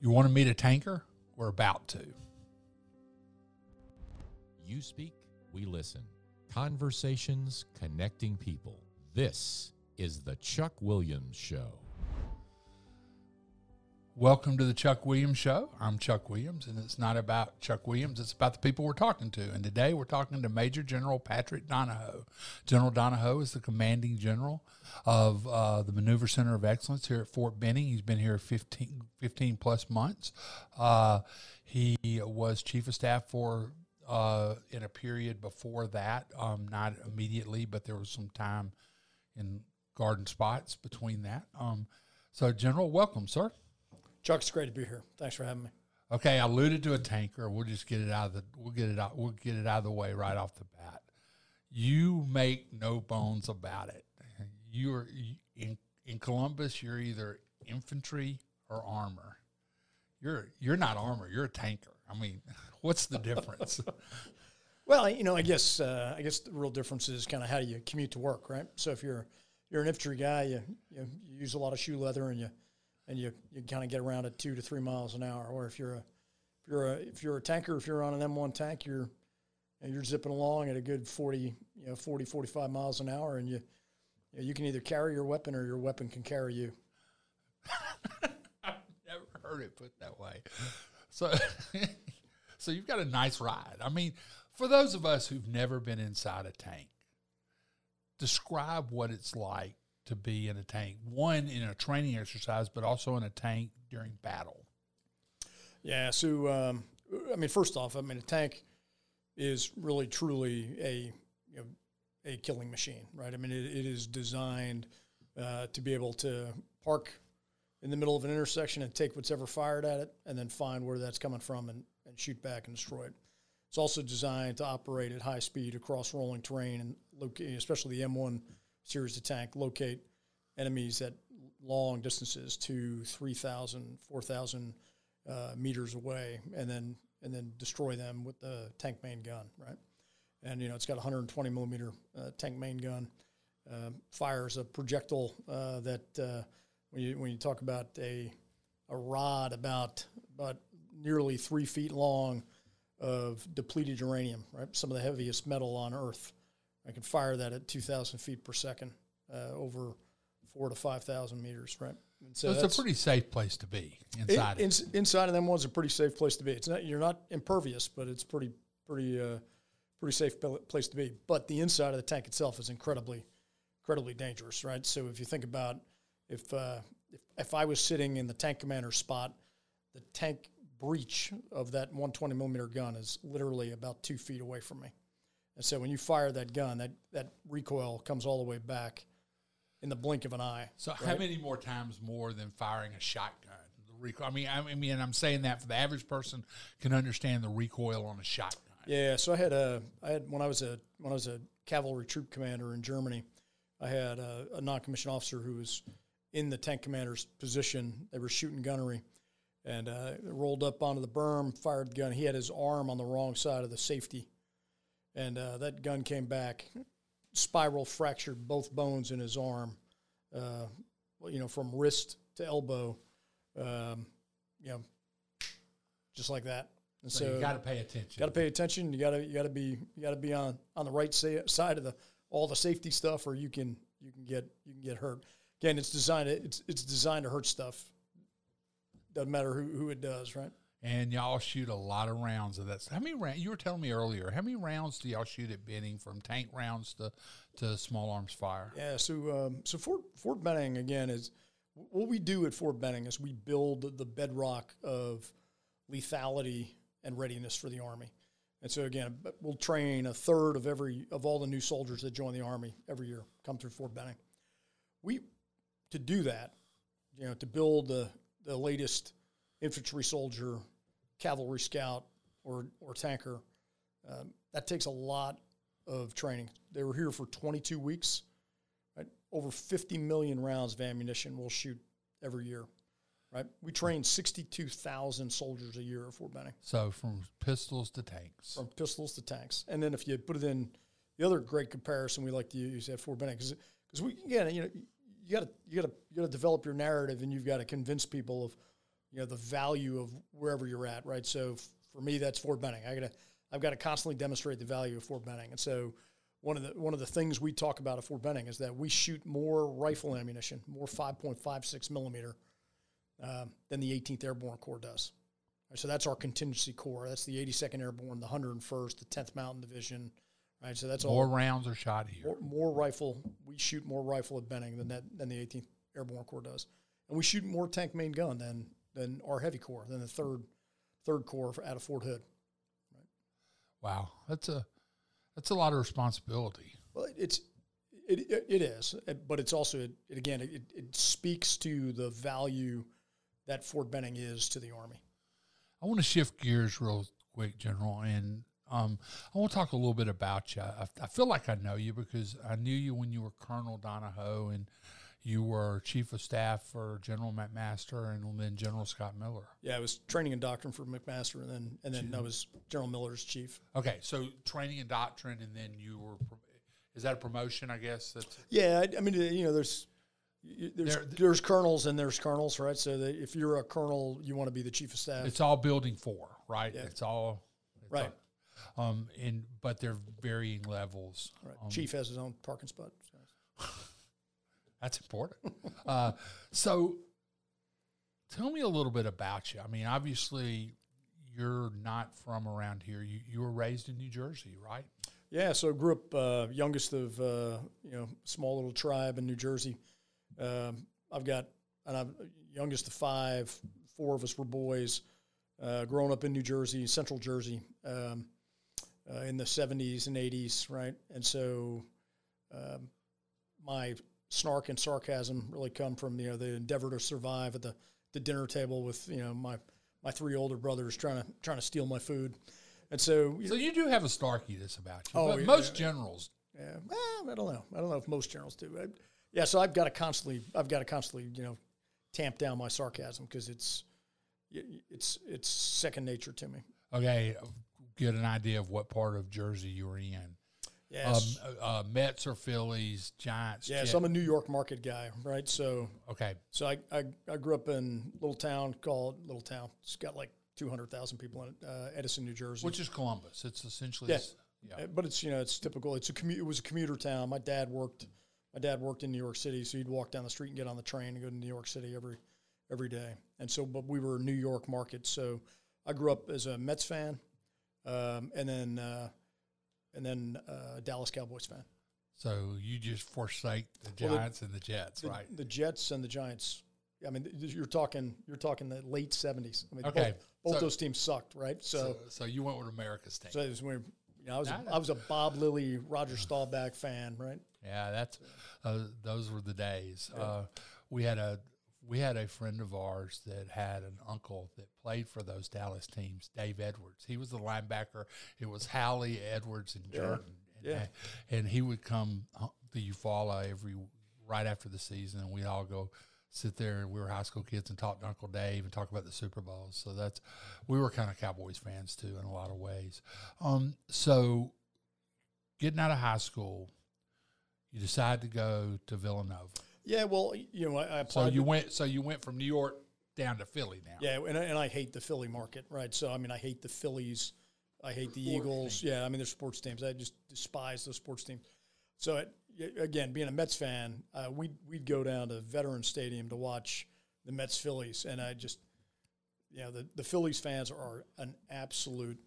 You want to meet a tanker? We're about to. You speak, we listen. Conversations connecting people. This is The Chuck Williams Show. Welcome to The Chuck Williams Show. I'm Chuck Williams, and it's not about Chuck Williams. It's about the people we're talking to. And today we're talking to Major General Patrick Donahoe. General Donahoe is the commanding general of the Maneuver Center of Excellence here at Fort Benning. He's been here 15 plus months. He was chief of staff for in a period before that, not immediately, but there was some time in garden spots between that. So, General, welcome, sir. Chuck, it's great to be here. Thanks for having me. Okay, I alluded to a tanker. We'll just get it out of the We'll get it out of the way right off the bat. You make no bones about it. You're in Columbus. You're either infantry or armor. You're not armor. You're a tanker. I mean, what's the difference? Well, you know, I guess the real difference is kind of how you commute to work, right? So if you're an infantry guy, you use a lot of shoe leather and you kind of get around at 2 to 3 miles an hour. Or if you're a tanker, if you're on an M1 tank, you're zipping along at a good 40, 45 miles an hour, and you can either carry your weapon or your weapon can carry you. I've never heard it put that way. So, so you've got a nice ride. I mean, for those of us who've never been inside a tank, describe what it's like to be in a tank, one in a training exercise, but also in a tank during battle. Yeah, so, I mean, first off, I mean, a tank is really truly a killing machine, right? I mean, it is designed to be able to park in the middle of an intersection and take what's ever fired at it and then find where that's coming from and shoot back and destroy it. It's also designed to operate at high speed across rolling terrain and locate, especially the M1 series of tank, locate enemies at long distances to 3,000, 4,000 meters away and then destroy them with the tank main gun, right? And, you know, it's got a 120 millimeter tank main gun, fires a projectile that... When you talk about a rod about nearly 3 feet long of depleted uranium, right? Some of the heaviest metal on Earth. I can fire that at 2,000 feet per second over 4,000 to 5,000 meters, right? And so it's a pretty safe place to be inside. Inside of them one's a pretty safe place to be. It's not, you're not impervious, but it's pretty safe place to be. But the inside of the tank itself is incredibly dangerous, right? So if you think about if I was sitting in the tank commander's spot, the tank breech of that 120 millimeter gun is literally about 2 feet away from me, and so when you fire that gun, that recoil comes all the way back in the blink of an eye. So right? How many more times more than firing a shotgun? The recoil. I mean, I'm saying that for the average person can understand the recoil on a shotgun. Yeah. So I had when I was a cavalry troop commander in Germany, I had a non-commissioned officer who was in the tank commander's position. They were shooting gunnery and rolled up onto the berm, fired the gun. He had his arm on the wrong side of the safety, and that gun came back, spiral fractured both bones in his arm, from wrist to elbow, just like that. And so you got to pay attention. You got to be on the right side of all the safety stuff, or you can get hurt. Again, it's designed to hurt stuff. Doesn't matter who it does, right? And y'all shoot a lot of rounds of that. How many rounds? You were telling me earlier. How many rounds do y'all shoot at Benning, from tank rounds to small arms fire? Yeah. So Fort Benning again is what we do at Fort Benning is we build the bedrock of lethality and readiness for the Army. And so again, we'll train a third of all the new soldiers that join the Army every year come through Fort Benning. To do that, to build the latest infantry soldier, cavalry scout, or tanker, that takes a lot of training. They were here for 22 weeks. Right? Over 50 million rounds of ammunition we'll shoot every year. Right? We train 62,000 soldiers a year at Fort Benning. So from pistols to tanks. And then if you put it in, the other great comparison we like to use at Fort Benning, because we, again, you got to develop your narrative, and you've got to convince people of you know, the value of wherever you're at, right? So for me, that's Fort Benning. I've got to constantly demonstrate the value of Fort Benning. And so one of the things we talk about at Fort Benning is that we shoot more rifle ammunition, more 5.56 millimeter than the 18th Airborne Corps does. Right, so that's our contingency corps. That's the 82nd Airborne, the 101st, the 10th Mountain Division. Right, so that's more all. More rounds are shot here. More rifle. We shoot more rifle at Benning than the 18th Airborne Corps does, and we shoot more tank main gun than our heavy corps, than the third corps out of Fort Hood. Right. Wow, that's a lot of responsibility. Well, it is, but it's also it speaks to the value that Fort Benning is to the Army. I want to shift gears real quick, General, and I want to talk a little bit about you. I feel like I know you because I knew you when you were Colonel Donahoe and you were Chief of Staff for General McMaster and then General Scott Miller. Yeah, I was training and doctrine for McMaster, and then I was General Miller's chief. Okay, so training and doctrine, and then you were. Is that a promotion? I guess. Yeah, I mean, you know, there's colonels and there's colonels, right? So if you're a colonel, you want to be the chief of staff. It's all building four, right? Yeah. It's all right. But they're varying levels. Right. Chief has his own parking spot. So. That's important. So tell me a little bit about you. I mean, obviously you're not from around here. You were raised in New Jersey, right? Yeah. So I grew up, youngest of, small little tribe in New Jersey. I'm youngest of five. Four of us were boys, growing up in New Jersey, Central Jersey, in the 70s and 80s, right? And so my snark and sarcasm really come from, you know, the endeavor to survive at the dinner table with, you know, my three older brothers trying to steal my food. And so... So you do have a snarkiness about you, but most generals... Yeah, well, I don't know if most generals do. Yeah, so I've got to constantly, you know, tamp down my sarcasm because it's second nature to me. Okay, get an idea of what part of Jersey you were in. Yes, Mets or Phillies, Giants. Yeah, so I'm a New York market guy, right? So okay, so I grew up in a little town. It's got like 200,000 people in it, Edison, New Jersey, which is Columbus. It's essentially yeah, but it's, you know, it's typical. It was a commuter town. My dad worked in New York City, so he'd walk down the street and get on the train and go to New York City every day. And so, but we were New York market. So I grew up as a Mets fan, and then Dallas Cowboys fan. So you just forsake the Giants and the Jets, right? The Jets and the Giants. I mean, you're talking the late 70s. I mean, okay, both those teams sucked, right? So you went with America's team. So it was when. I was a Bob Lilly, Roger Staubach fan, right? Yeah, that's those were the days. Yeah. We had a friend of ours that had an uncle that played for those Dallas teams, Dave Edwards. He was the linebacker. It was Howley, Edwards, and Jordan. Yeah. And he would come to Eufaula right after the season, and we'd all go sit there, and we were high school kids and talk to Uncle Dave and talk about the Super Bowls. So we were kind of Cowboys fans too in a lot of ways. So getting out of high school, you decide to go to Villanova. Yeah, well, you know, I applied. So you went from New York down to Philly now. Yeah, and I hate the Philly market, right? So I mean, I hate the Phillies, I hate the Eagles. Teams. Yeah, I mean, they're sports teams. I just despise those sports teams. So again, being a Mets fan, we'd go down to Veterans Stadium to watch the Mets Phillies, and I just, you know, the Phillies fans are an absolute.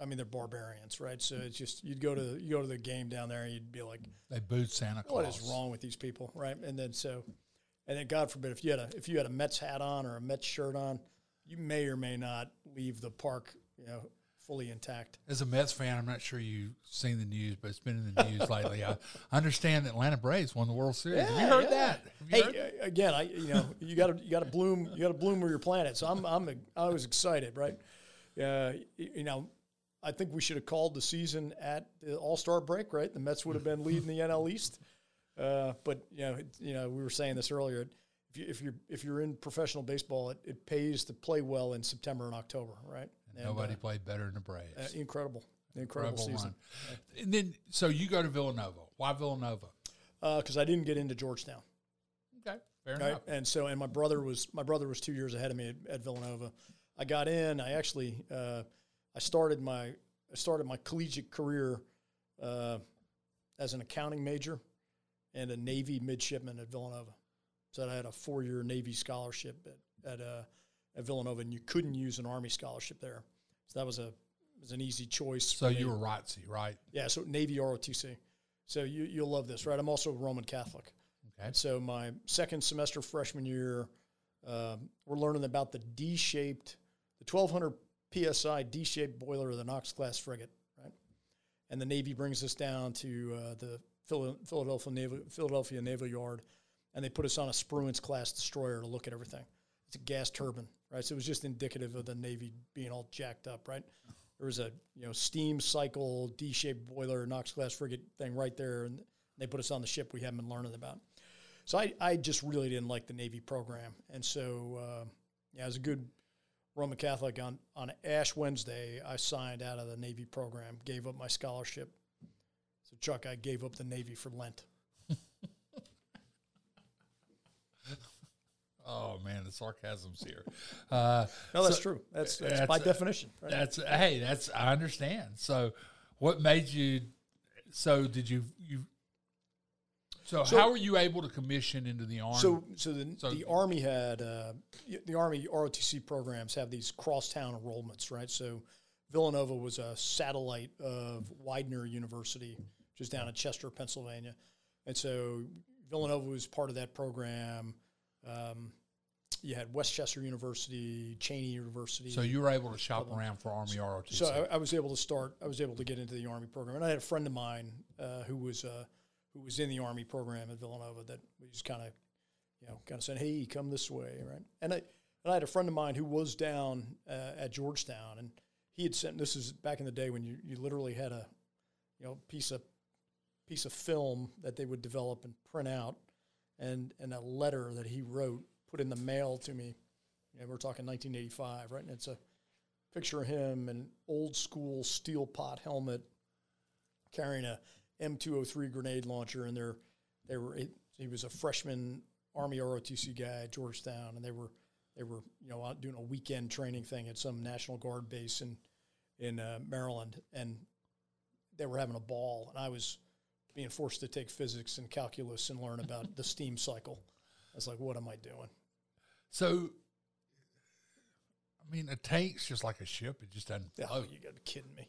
I mean, they're barbarians, right? So it's just you go to the game down there, and you'd be like, they booed Santa Claus. What is wrong with these people, right? And then God forbid if you had a Mets hat on or a Mets shirt on, you may or may not leave the park, you know, fully intact. As a Mets fan, I'm not sure you've seen the news, but it's been in the news lately. I understand the Atlanta Braves won the World Series. Yeah, have you heard that? Again, you got to bloom where you're planted. So I was excited, right? You know, I think we should have called the season at the All-Star break, right? The Mets would have been leading the NL East. But you know, we were saying this earlier. If you're in professional baseball, it pays to play well in September and October, right? Nobody played better than the Braves. Incredible season. Yeah. And then, so you go to Villanova. Why Villanova? Because I didn't get into Georgetown. Okay. fair enough. And so, and my brother was 2 years ahead of me at Villanova. I got in. I actually I started my collegiate career as an accounting major and a Navy midshipman at Villanova. So I had a 4-year Navy scholarship at Villanova, and you couldn't use an Army scholarship there. So that was an easy choice. So you were ROTC, right? Yeah, so Navy ROTC. So you'll love this, right? I'm also Roman Catholic. Okay. So my second semester freshman year, we're learning about the 1,200 PSI D-shaped boiler of the Knox-class frigate, right? And the Navy brings us down to the Philadelphia Naval Yard, and they put us on a Spruance-class destroyer to look at everything. It's a gas turbine, right? So it was just indicative of the Navy being all jacked up, right? There was a steam cycle, D-shaped boiler, Knox-class frigate thing right there, and they put us on the ship we hadn't been learning about. So I just really didn't like the Navy program. And so, I was a good Roman Catholic. On Ash Wednesday, I signed out of the Navy program, gave up my scholarship. So, Chuck, I gave up the Navy for Lent. Oh, man, the sarcasm's here. No, that's true. That's by definition. Right? I understand. So what made you, so how were you able to commission into the Army? So the Army had, the Army ROTC programs have these crosstown enrollments, right? So Villanova was a satellite of Widener University, which is down in Chester, Pennsylvania. And so Villanova was part of that program. You had Westchester University, Cheney University. So you were able to shop around for Army ROTC. So I was able to get into the Army program, and I had a friend of mine who was in the Army program at Villanova that we just kind of said, "Hey, come this way," right? And I had a friend of mine who was down at Georgetown, and he had sent. This is back in the day when you literally had a piece of film that they would develop and print out. And a letter that he wrote, put in the mail to me. We're talking 1985, right? And it's a picture of him in an old-school steel pot helmet carrying a M203 grenade launcher. And he was a freshman Army ROTC guy at Georgetown, and they were out doing a weekend training thing at some National Guard base in Maryland. And they were having a ball, and I was being forced to take physics and calculus and learn about the steam cycle. I was like, what am I doing? So, I mean, a tank's just like a ship. It just doesn't float. Oh, you got to be kidding me.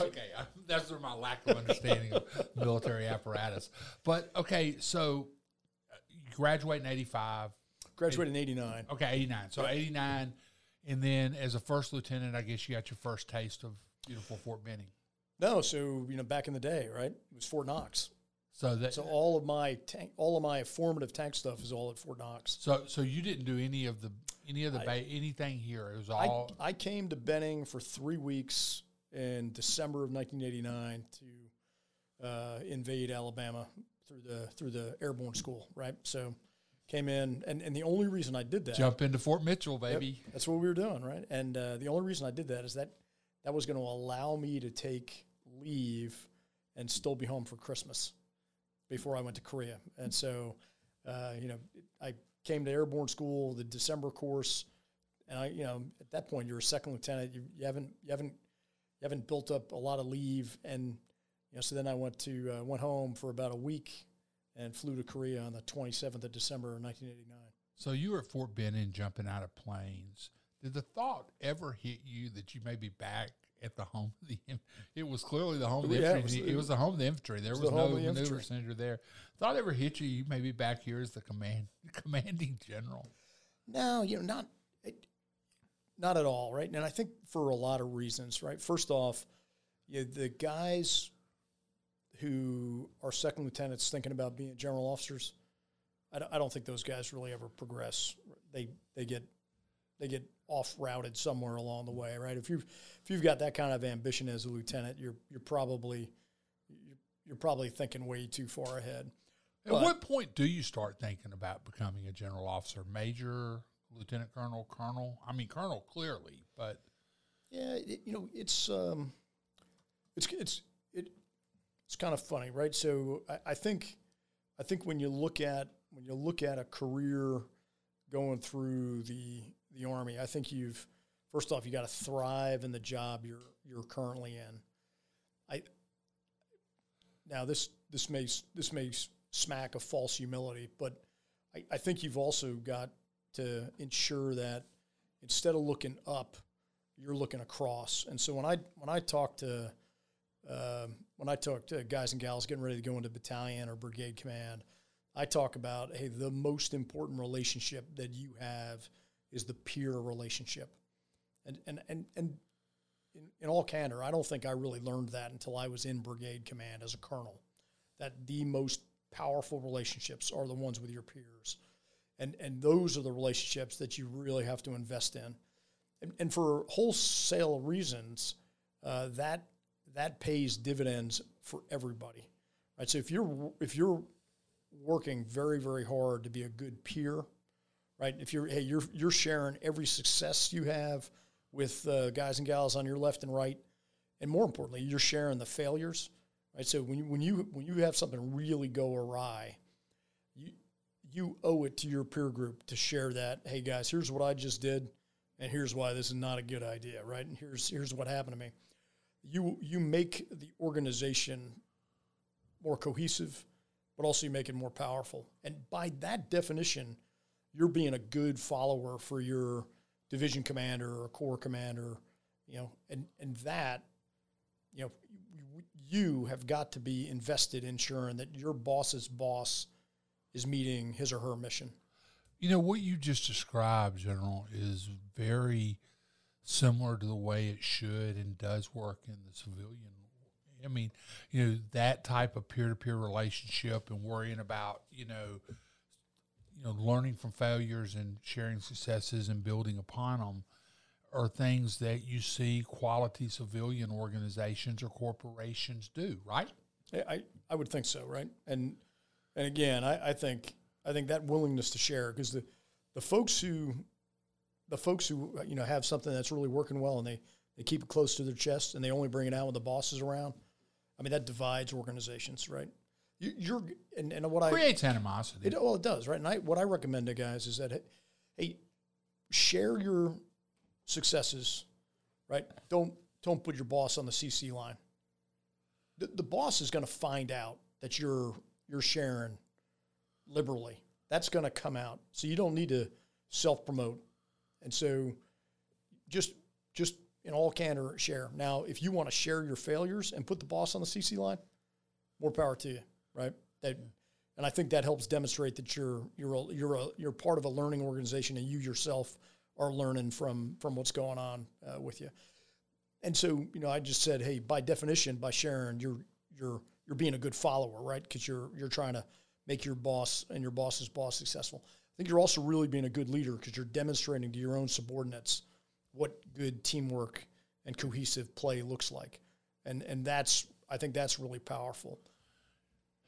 Okay, that's where my lack of understanding of military apparatus. But, okay, so you graduate in 85. Graduated in 89. Okay, 89. So, 89, and then as a first lieutenant, I guess you got your first taste of beautiful Fort Benning. No, so back in the day, right? It was Fort Knox. So all of my formative tank stuff is all at Fort Knox. So you didn't do anything here. It was all. I came to Benning for 3 weeks in December of 1989 to invade Alabama through the airborne school, right? So came in, and the only reason I did that, jump into Fort Mitchell, baby. Yep, that's what we were doing, right? And the only reason I did that is that was going to allow me to take leave and still be home for Christmas before I went to Korea. And so, I came to airborne school, the December course, and I at that point you're a second lieutenant. You haven't built up a lot of leave, and so then I went home for about a week and flew to Korea on the 27th of December of 1989. So you were at Fort Benning jumping out of planes. Did the thought ever hit you that you may be back at the home of the infantry? It was clearly the home of the infantry. It was the home of the infantry. There was no maneuver center there. Thought ever hit you, you may be back here as the commanding general? No, not at all, right? And I think for a lot of reasons, right? First off, the guys who are second lieutenants thinking about being general officers, I don't think those guys really ever progress. They get off-routed somewhere along the way, right? If you've got that kind of ambition as a lieutenant, you're probably thinking way too far ahead. At what point do you start thinking about becoming a general officer, major, lieutenant colonel, colonel? I mean, colonel clearly, but yeah, it's kind of funny, right? So I think when you look at when you look at a career going through the Army, I think you've, first off, you got to thrive in the job you're currently in. Now this may smack of false humility, but I think you've also got to ensure that instead of looking up, you're looking across. And so when I talk to guys and gals getting ready to go into battalion or brigade command, I talk about, hey, the most important relationship that you have is the peer relationship. And in all candor, I don't think I really learned that until I was in brigade command as a colonel, that the most powerful relationships are the ones with your peers. And those are the relationships that you really have to invest in. And for wholesale reasons, that pays dividends for everybody, right? So if you're working very, very hard to be a good peer, right? If you're sharing every success you have with guys and gals on your left and right, and more importantly, you're sharing the failures, right? So when you have something really go awry, you owe it to your peer group to share that. Hey guys, here's what I just did, and here's why this is not a good idea, right? And here's what happened to me. You make the organization more cohesive, but also you make it more powerful. And by that definition, you're being a good follower for your division commander or corps commander, you know, and that, you know, you have got to be invested in ensuring that your boss's boss is meeting his or her mission. You know, what you just described, General, is very similar to the way it should and does work in the civilian. I mean, you know, that type of peer-to-peer relationship and worrying about, you know, learning from failures and sharing successes and building upon them are things that you see quality civilian organizations or corporations do, right? I would think so, right? And again, I think that willingness to share, because the folks who you know have something that's really working well and they keep it close to their chest and they only bring it out when the boss is around, I mean, that divides organizations, right? You're what creates animosity. It does, right? And what I recommend to guys is that, hey, share your successes, right? Don't put your boss on the CC line. The boss is going to find out that you're sharing liberally. That's going to come out. So you don't need to self-promote. And so just in all candor, share. Now, if you want to share your failures and put the boss on the CC line, more power to you, right? And I think that helps demonstrate that you're part of a learning organization and you yourself are learning from what's going on with you. And so, you know, I just said, hey, by definition, by sharing, you're being a good follower, right? Because you're trying to make your boss and your boss's boss successful. I think you're also really being a good leader because you're demonstrating to your own subordinates what good teamwork and cohesive play looks like. And that's, I think that's really powerful.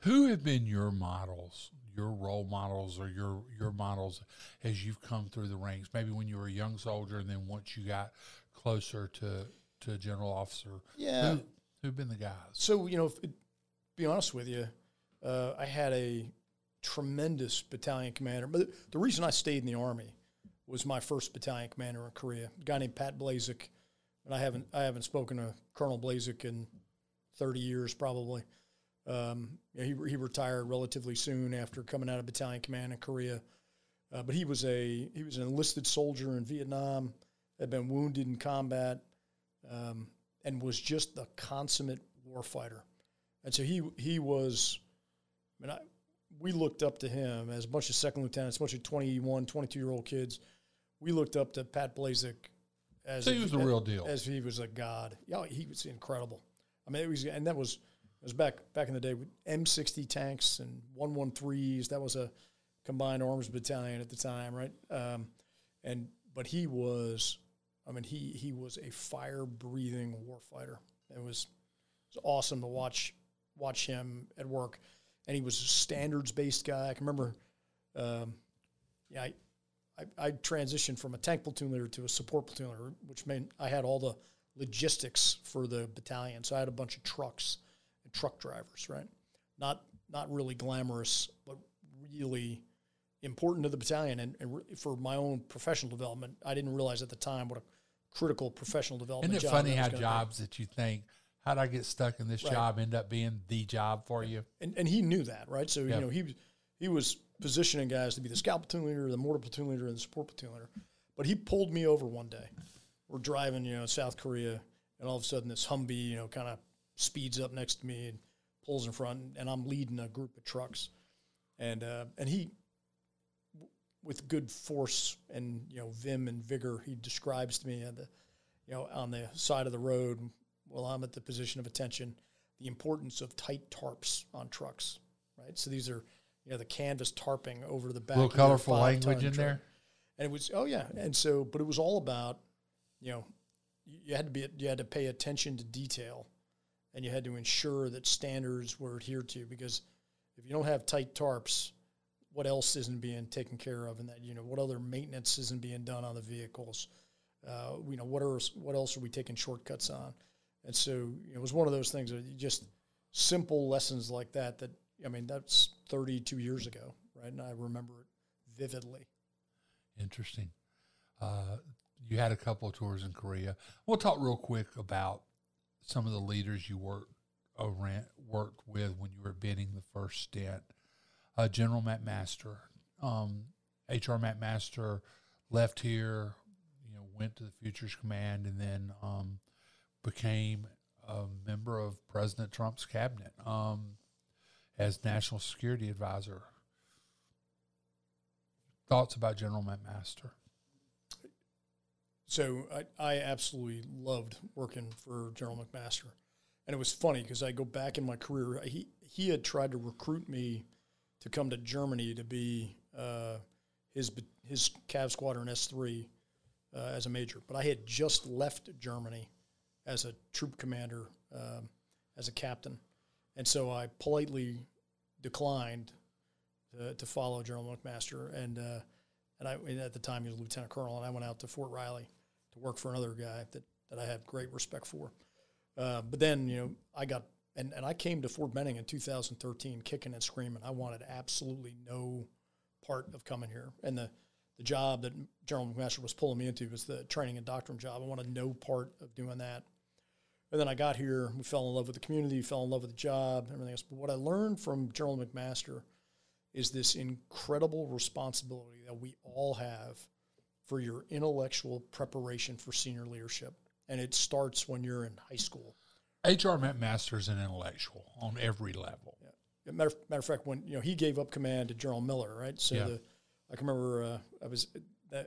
Who have been your models, your role models, or your models as you've come through the ranks, maybe when you were a young soldier and then once you got closer to general officer? Yeah. Who've been the guys? So, you know, to be honest with you, I had a tremendous battalion commander. But the reason I stayed in the Army was my first battalion commander in Korea, a guy named Pat Blazek. And I haven't spoken to Colonel Blazek in 30 years probably. He retired relatively soon after coming out of battalion command in Korea, but he was an enlisted soldier in Vietnam, had been wounded in combat, and was just the consummate warfighter. And so he was, I mean, we looked up to him as a bunch of second lieutenants, a bunch of 21, 22-year-old kids. We looked up to Pat Blazek as he was the real deal, as he was a god. Yeah, he was incredible. I mean, it was back in the day with M60 tanks and 113s. That was a combined arms battalion at the time, right? But he was, I mean, he was a fire-breathing warfighter. It was awesome to watch him at work, and he was a standards-based guy. I can remember, I transitioned from a tank platoon leader to a support platoon leader, which meant I had all the logistics for the battalion. So I had a bunch of trucks. Truck drivers, right? Not really glamorous, but really important to the battalion, and for my own professional development. I didn't realize at the time what a critical professional development job. Isn't it funny how jobs that you think, how'd I get stuck in this job, end up being the job for you? And he knew that, right? So, you know, he was positioning guys to be the scout platoon leader, the mortar platoon leader, and the support platoon leader. But he pulled me over one day. We're driving, you know, South Korea, and all of a sudden this Humvee, you know, kind of speeds up next to me and pulls in front, and I'm leading a group of trucks. And he, with good force and, you know, vim and vigor, he describes to me at the, you know, on the side of the road while I'm at the position of attention, the importance of tight tarps on trucks, right? So these are, you know, the canvas tarping over the back. A little colorful language in there. And it was, And so, but it was all about, you know, you had to pay attention to detail, and you had to ensure that standards were adhered to, because if you don't have tight tarps, what else isn't being taken care of, and that, you know, what other maintenance isn't being done on the vehicles? You know, what else are we taking shortcuts on? And so, you know, it was one of those things that you just simple lessons like that. That, I mean, that's 32 years ago, right? And I remember it vividly. Interesting. You had a couple of tours in Korea. We'll talk real quick about some of the leaders you worked with when you were bidding the first stint. General McMaster, H.R. McMaster left here, you know, went to the Futures Command, and then became a member of President Trump's cabinet as National Security Advisor. Thoughts about General McMaster? So I absolutely loved working for General McMaster. And it was funny because I go back in my career. He had tried to recruit me to come to Germany to be his Cav Squadron S3 as a major. But I had just left Germany as a troop commander, as a captain. And so I politely declined to follow General McMaster. And at the time, he was a lieutenant colonel, and I went out to Fort Riley to work for another guy that I have great respect for. But then, you know, I got – and I came to Fort Benning in 2013 kicking and screaming. I wanted absolutely no part of coming here. And the job that General McMaster was pulling me into was the training and doctrine job. I wanted no part of doing that. And then I got here. We fell in love with the community, fell in love with the job, everything else. But what I learned from General McMaster is this incredible responsibility that we all have for your intellectual preparation for senior leadership. And it starts when you're in high school. H.R. McMaster is an intellectual on every level. Yeah. Matter of fact, when, you know, he gave up command to General Miller, right? So I can remember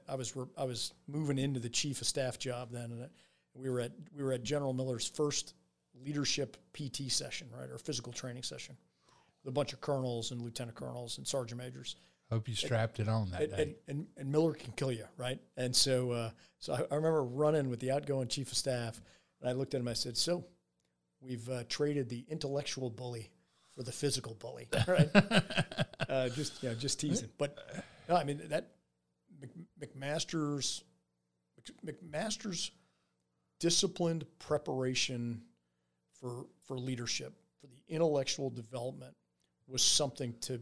I was moving into the chief of staff job then, and we were at General Miller's first leadership PT session, right, or physical training session, with a bunch of colonels and lieutenant colonels and sergeant majors. Hope you strapped it on that day. And Miller can kill you, right? And so I remember running with the outgoing chief of staff, and I looked at him, I said, so we've traded the intellectual bully for the physical bully, right? just teasing. But, no, I mean, that McMaster's disciplined preparation for leadership, for the intellectual development, was something to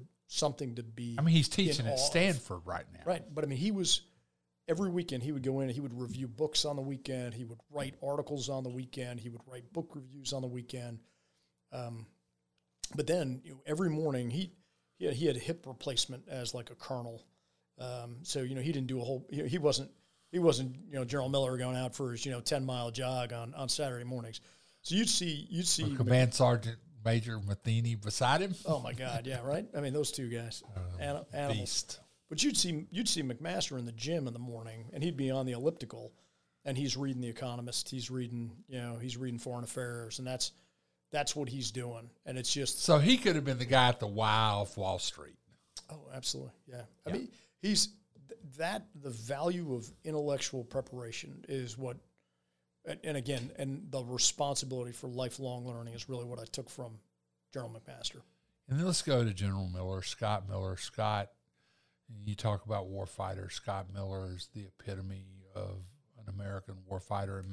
be. I mean, he's teaching at Stanford right now. Right. But I mean, he was, every weekend he would go in and he would review books on the weekend. He would write articles on the weekend. He would write book reviews on the weekend. But then, you know, every morning he had a hip replacement as like a colonel. So, you know, he didn't do a whole, you know, he wasn't, you know, General Miller going out for his, you know, 10-mile jog on Saturday mornings. So you'd see Command Sergeant Major Matheny beside him. Oh my God, yeah, right. I mean, those two guys, animals. Beast. But you'd see McMaster in the gym in the morning, and he'd be on the elliptical, and he's reading The Economist. He's reading Foreign Affairs, and that's what he's doing. And it's just so he could have been the guy at the Y off Wall Street. Oh, absolutely, yeah. I mean, he's that. The value of intellectual preparation is what. And again, and the responsibility for lifelong learning is really what I took from General McMaster. And then let's go to General Miller, Scott Miller. Scott, you talk about warfighter. Scott Miller is the epitome of an American warfighter in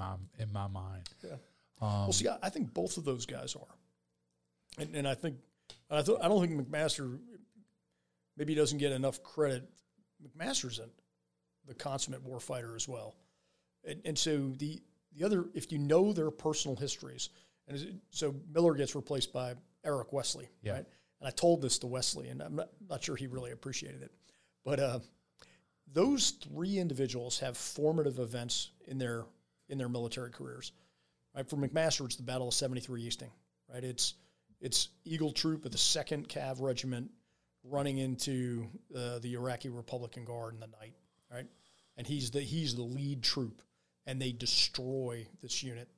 my mind. Yeah. Well, see, I think both of those guys are, and I don't think McMaster maybe he doesn't get enough credit. McMaster's the consummate warfighter as well. And so the other, if you know their personal histories, and so Miller gets replaced by Eric Wesley, yeah. Right? And I told this to Wesley, and I'm not sure he really appreciated it. But those three individuals have formative events in their military careers. Right? For McMaster, it's the Battle of 73 Easting. Right? It's Eagle Troop of the 2nd Cav Regiment running into the Iraqi Republican Guard in the night. Right? And he's the lead troop, and they destroy this unit.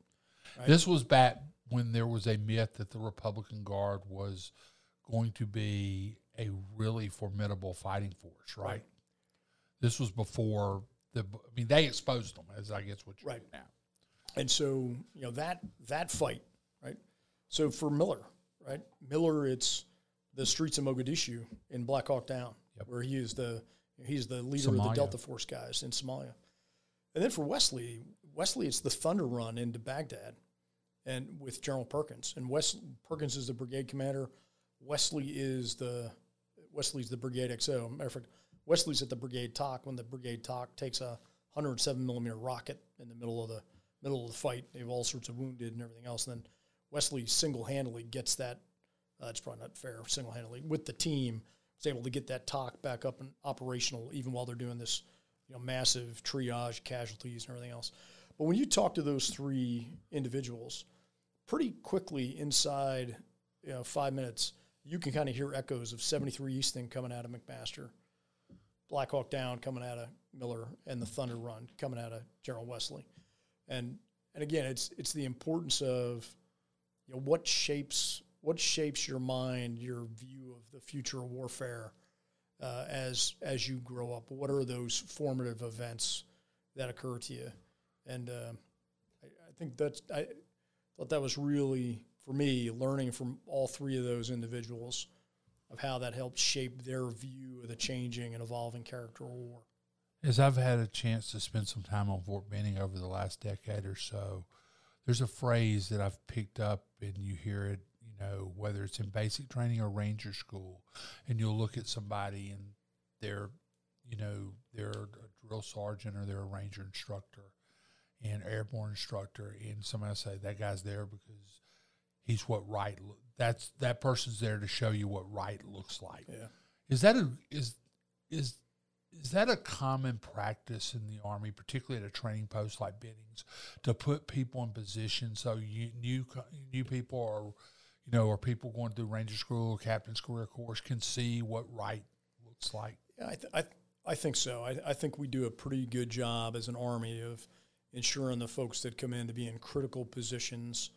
Right? This was back when there was a myth that the Republican Guard was going to be a really formidable fighting force, right? This was before they exposed them, as I guess what you're right now. And so, that fight, right? So for Miller, right? Miller, it's the streets of Mogadishu in Black Hawk Down, yep. Where he is he's the leader Somalia. Of the Delta Force guys in Somalia. And then for Wesley, it's the Thunder Run into Baghdad, and with General Perkins. And Perkins is the brigade commander. Wesley's the brigade XO. Matter of fact, Wesley's at the brigade TOC when the brigade TOC takes a 107 millimeter rocket in the middle of the fight. They have all sorts of wounded and everything else. And then Wesley single-handedly gets that. It's probably not fair. Single-handedly with the team, is able to get that TOC back up and operational, even while they're doing this, massive triage casualties and everything else. But when you talk to those three individuals, pretty quickly inside 5 minutes, you can kind of hear echoes of 73 Easting coming out of McMaster, Black Hawk Down coming out of Miller, and the Thunder Run coming out of General Wesley. And again, it's the importance of what shapes your mind, your view of the future of warfare as you grow up. What are those formative events that occur to you? And I think I thought that was really, for me, learning from all three of those individuals of how that helped shape their view of the changing and evolving character of war. As I've had a chance to spend some time on Fort Benning over the last decade or so, there's a phrase that I've picked up, and you hear it, whether it's in basic training or Ranger School, and you'll look at somebody and they're a drill sergeant or they're a Ranger instructor and airborne instructor, and somebody say, that guy's there because he's what right. That person's there to show you what right looks like. Yeah. Is that a common practice in the Army, particularly at a training post like Benning's, to put people in position so new people or people going through Ranger School or Captain's Career Course can see what right looks like? Yeah, I think so. I think we do a pretty good job as an Army of ensuring the folks that come in to be in critical positions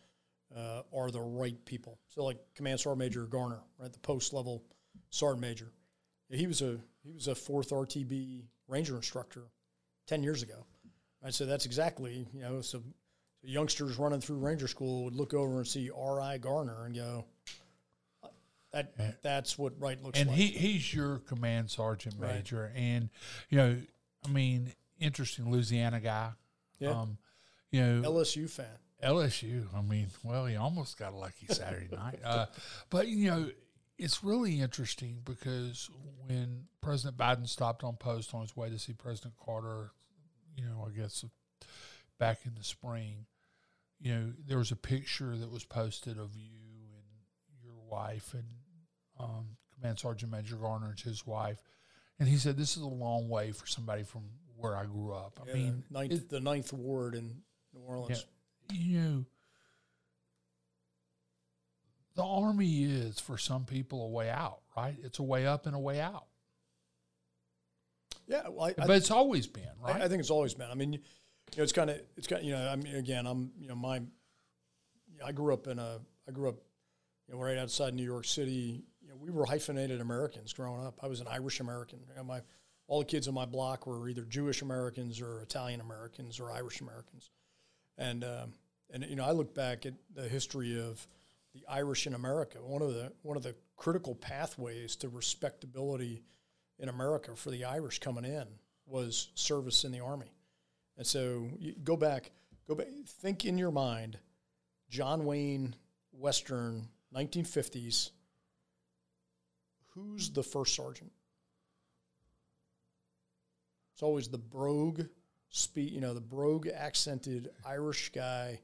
are the right people. So like Command Sergeant Major Garner, right, the post level sergeant major, he was a 4th RTB Ranger instructor 10 years ago, right? So that's exactly so youngsters running through Ranger School would look over and see R.I. Garner and go, that's what right looks like. And he's your Command Sergeant Major, right. And interesting Louisiana guy, yeah, LSU fan. LSU, he almost got a lucky Saturday night. But, it's really interesting because when President Biden stopped on post on his way to see President Carter, I guess back in the spring, there was a picture that was posted of you and your wife and Command Sergeant Major Garner and his wife. And he said, this is a long way for somebody from where I grew up. Yeah, the 9th Ward in New Orleans. Yeah. The Army is, for some people, a way out, right? It's a way up and a way out. Yeah. Well, but it's always been, right? I think it's always been. I grew up right outside New York City. We were hyphenated Americans growing up. I was an Irish American. All the kids on my block were either Jewish Americans or Italian Americans or Irish Americans. And I look back at the history of the Irish in America. One of the critical pathways to respectability in America for the Irish coming in was service in the Army. And so you go back, think in your mind, John Wayne, Western, 1950s. Who's the first sergeant? It's always the brogue speak, you know, the brogue accented Irish guy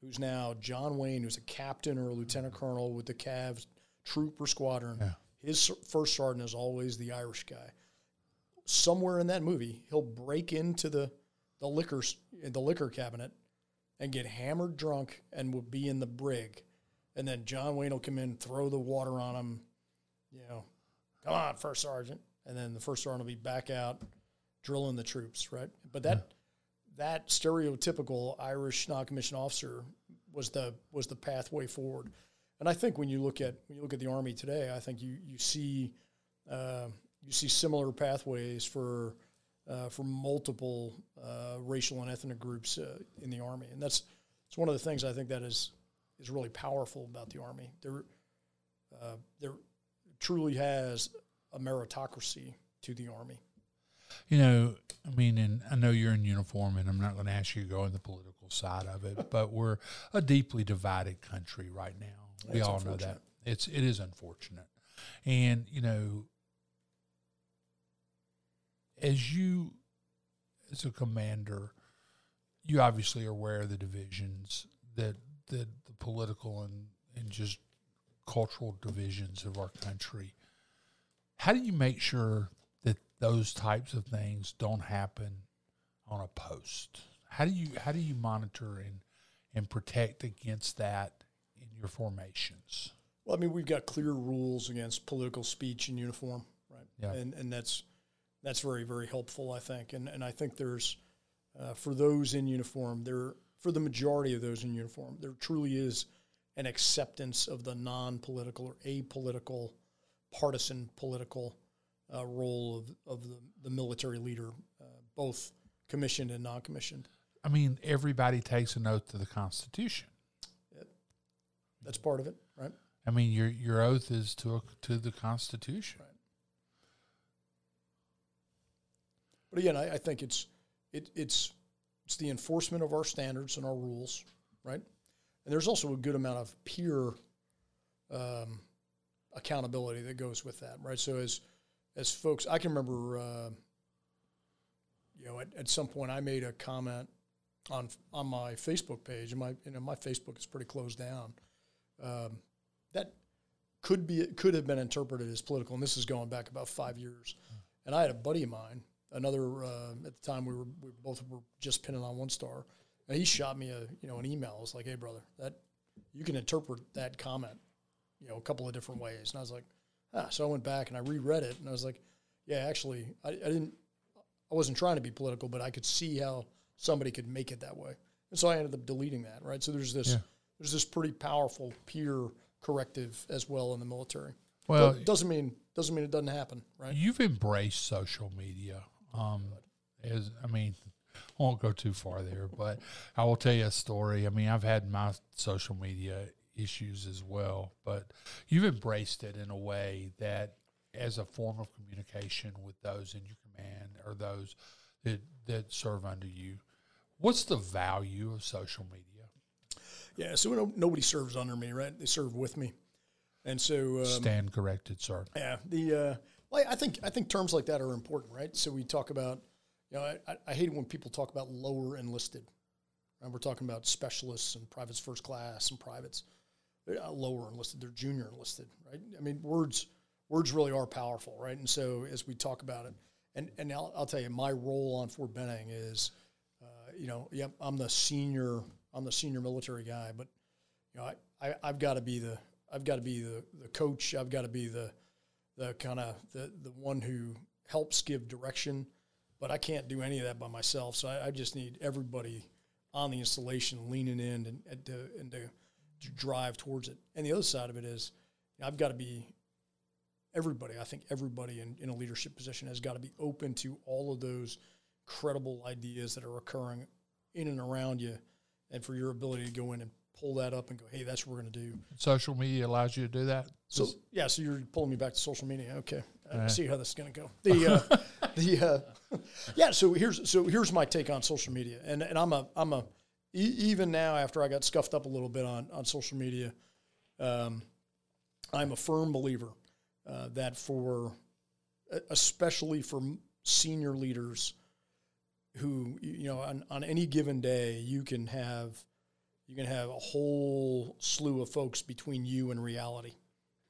who's now John Wayne, who's a captain or a lieutenant colonel with the Cavs troop or squadron. Yeah. His first sergeant is always the Irish guy. Somewhere in that movie, he'll break into the liquor cabinet and get hammered drunk and will be in the brig. And then John Wayne will come in, throw the water on him, you know, come on, first sergeant. And then the first sergeant will be back out drilling the troops, right? But that stereotypical Irish non-commissioned officer was the pathway forward. And I think when you look at the Army today, I think you see similar pathways for multiple racial and ethnic groups in the Army, and it's one of the things I think that is really powerful about the Army. There truly has a meritocracy to the Army. You know, I mean, and I know you're in uniform, and I'm not going to ask you to go on the political side of it, but we're a deeply divided country right now. We all know that. It is unfortunate, and you know. As a commander, you obviously are aware of the divisions that the political and just cultural divisions of our country. How do you make sure that those types of things don't happen on a post? How do you monitor and protect against that in your formations? Well, I mean, we've got clear rules against political speech in uniform, right? Yeah. And that's very, very helpful, I think. And I think there's, for those in uniform, for the majority of those in uniform, there truly is an acceptance of the non-political or apolitical, partisan political role of the military leader, both commissioned and non-commissioned. I mean, everybody takes an oath to the Constitution. That's part of it, right? I mean, your oath is to the Constitution. Right. But again, I think it's the enforcement of our standards and our rules, right? And there's also a good amount of peer accountability that goes with that, right? So as folks, I can remember, at some point I made a comment on my Facebook page, and my Facebook is pretty closed down. That could have been interpreted as political, and this is going back about 5 years. And I had a buddy of mine. Another at the time we both were just pinning on one star, and he shot me an email. It's like, hey brother, that you can interpret that comment, a couple of different ways. And I was like, so I went back and I reread it, and I was like, yeah, actually, I wasn't trying to be political, but I could see how somebody could make it that way, and so I ended up deleting that. Right, so there's this pretty powerful peer corrective as well in the military. Well, but doesn't mean it doesn't happen, right? You've embraced social media. I won't go too far there, but I will tell you a story. I mean, I've had my social media issues as well, but you've embraced it in a way that as a form of communication with those in your command or those that serve under you. What's the value of social media? Yeah, so nobody serves under me, right? They serve with me. And so, stand corrected, sir. Yeah, I think terms like that are important, right? So we talk about, I hate it when people talk about lower enlisted, and we're talking about specialists and privates, first class and privates. They're not lower enlisted; they're junior enlisted, right? I mean, words really are powerful, right? And so as we talk about it, and I'll tell you, my role on Fort Benning is, I'm the senior military guy, but I've got to be the coach. I've got to be the one who helps give direction, but I can't do any of that by myself. So I just need everybody on the installation leaning in and to drive towards it. And the other side of it is, I've got to be everybody. I think everybody in a leadership position has got to be open to all of those credible ideas that are occurring in and around you, and for your ability to go in and pull that up and go, hey, that's what we're going to do. Social media allows you to do that? So you're pulling me back to social media. Okay. I see how this is going to go. So here's my take on social media. And I'm even now after I got scuffed up a little bit on social media, I'm a firm believer that especially for senior leaders who, you know, on any given day, you can have a whole slew of folks between you and reality,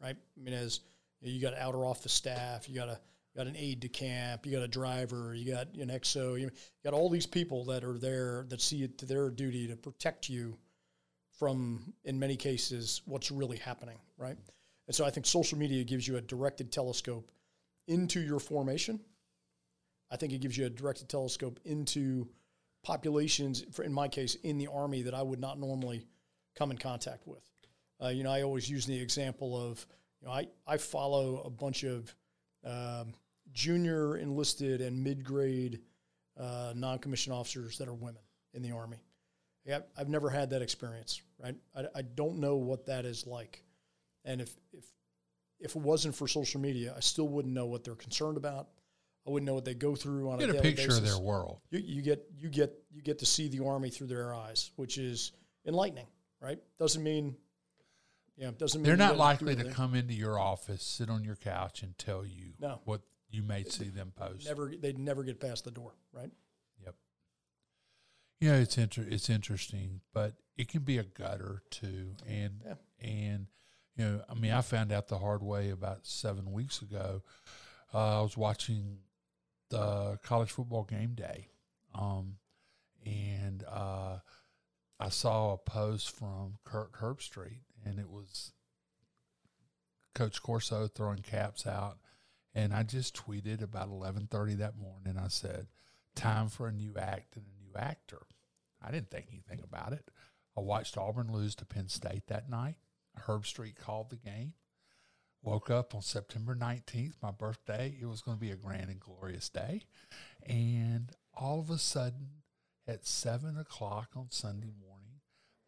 right? I mean, as you got out or off the staff, you got an aide to camp, you got a driver, you got an XO, you got all these people that are there that see it to their duty to protect you from, in many cases, what's really happening, right? And so I think social media gives you a directed telescope into your formation. I think it gives you a directed telescope into populations, in my case, in the Army that I would not normally come in contact with. You know, I always use the example of, you know, I follow a bunch of junior enlisted and mid-grade non-commissioned officers that are women in the Army. Yeah, I've never had that experience, right? I don't know what that is like. And if it wasn't for social media, I still wouldn't know what they're concerned about. I wouldn't know what they go through on a daily basis. Get a picture of their world. You get to see the Army through their eyes, which is enlightening, right? Doesn't mean they're not likely to come into your office, sit on your couch, and tell you what you may see them post. They'd never get past the door, right? Yep. You know, it's interesting, but it can be a gutter too, and. You know, I mean, I found out the hard way about 7 weeks ago. I was watching the college football game day, and I saw a post from Kirk Herbstreit, and it was Coach Corso throwing caps out. And I just tweeted about 11:30 that morning. I said, "Time for a new act and a new actor." I didn't think anything about it. I watched Auburn lose to Penn State that night. Herbstreit called the game. Woke up on September 19th, my birthday. It was going to be a grand and glorious day. And all of a sudden, at 7 o'clock on Sunday morning,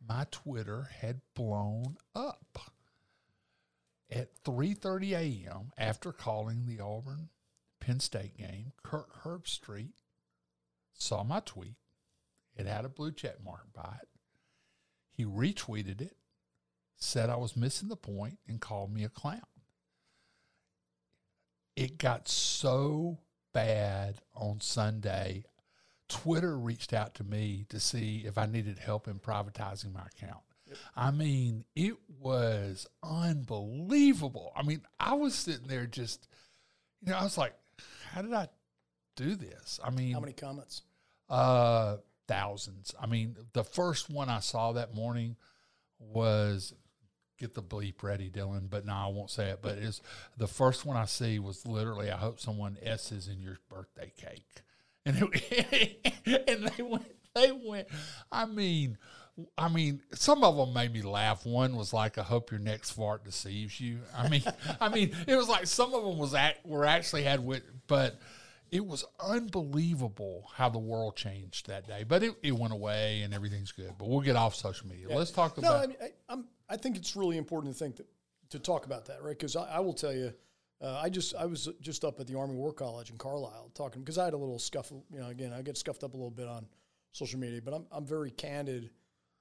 my Twitter had blown up. At 3:30 a.m., after calling the Auburn-Penn State game, Kirk Herbstreit saw my tweet. It had a blue check mark by it. He retweeted it, said I was missing the point, and called me a clown. It got so bad on Sunday, Twitter reached out to me to see if I needed help in privatizing my account. Yep. I mean, it was unbelievable. I mean, I was sitting there just, you know, I was like, how did I do this? I mean, how many comments? Thousands. I mean, the first one I saw that morning was, get the bleep ready, Dylan, but no, I won't say it. But it's the first one I see was literally, I hope someone S's in your birthday cake. And it, and they went. I mean, some of them made me laugh. One was like, I hope your next fart deceives you. I mean, it was like some of them but it was unbelievable how the world changed that day. But it went away and everything's good. But we'll get off social media. Yeah. Let's talk about... No, I mean, I think it's really important to think to talk about that, right? Because I will tell you, I was just up at the Army War College in Carlisle talking, because I had a little scuffle. You know, again, I get scuffed up a little bit on social media, but I'm very candid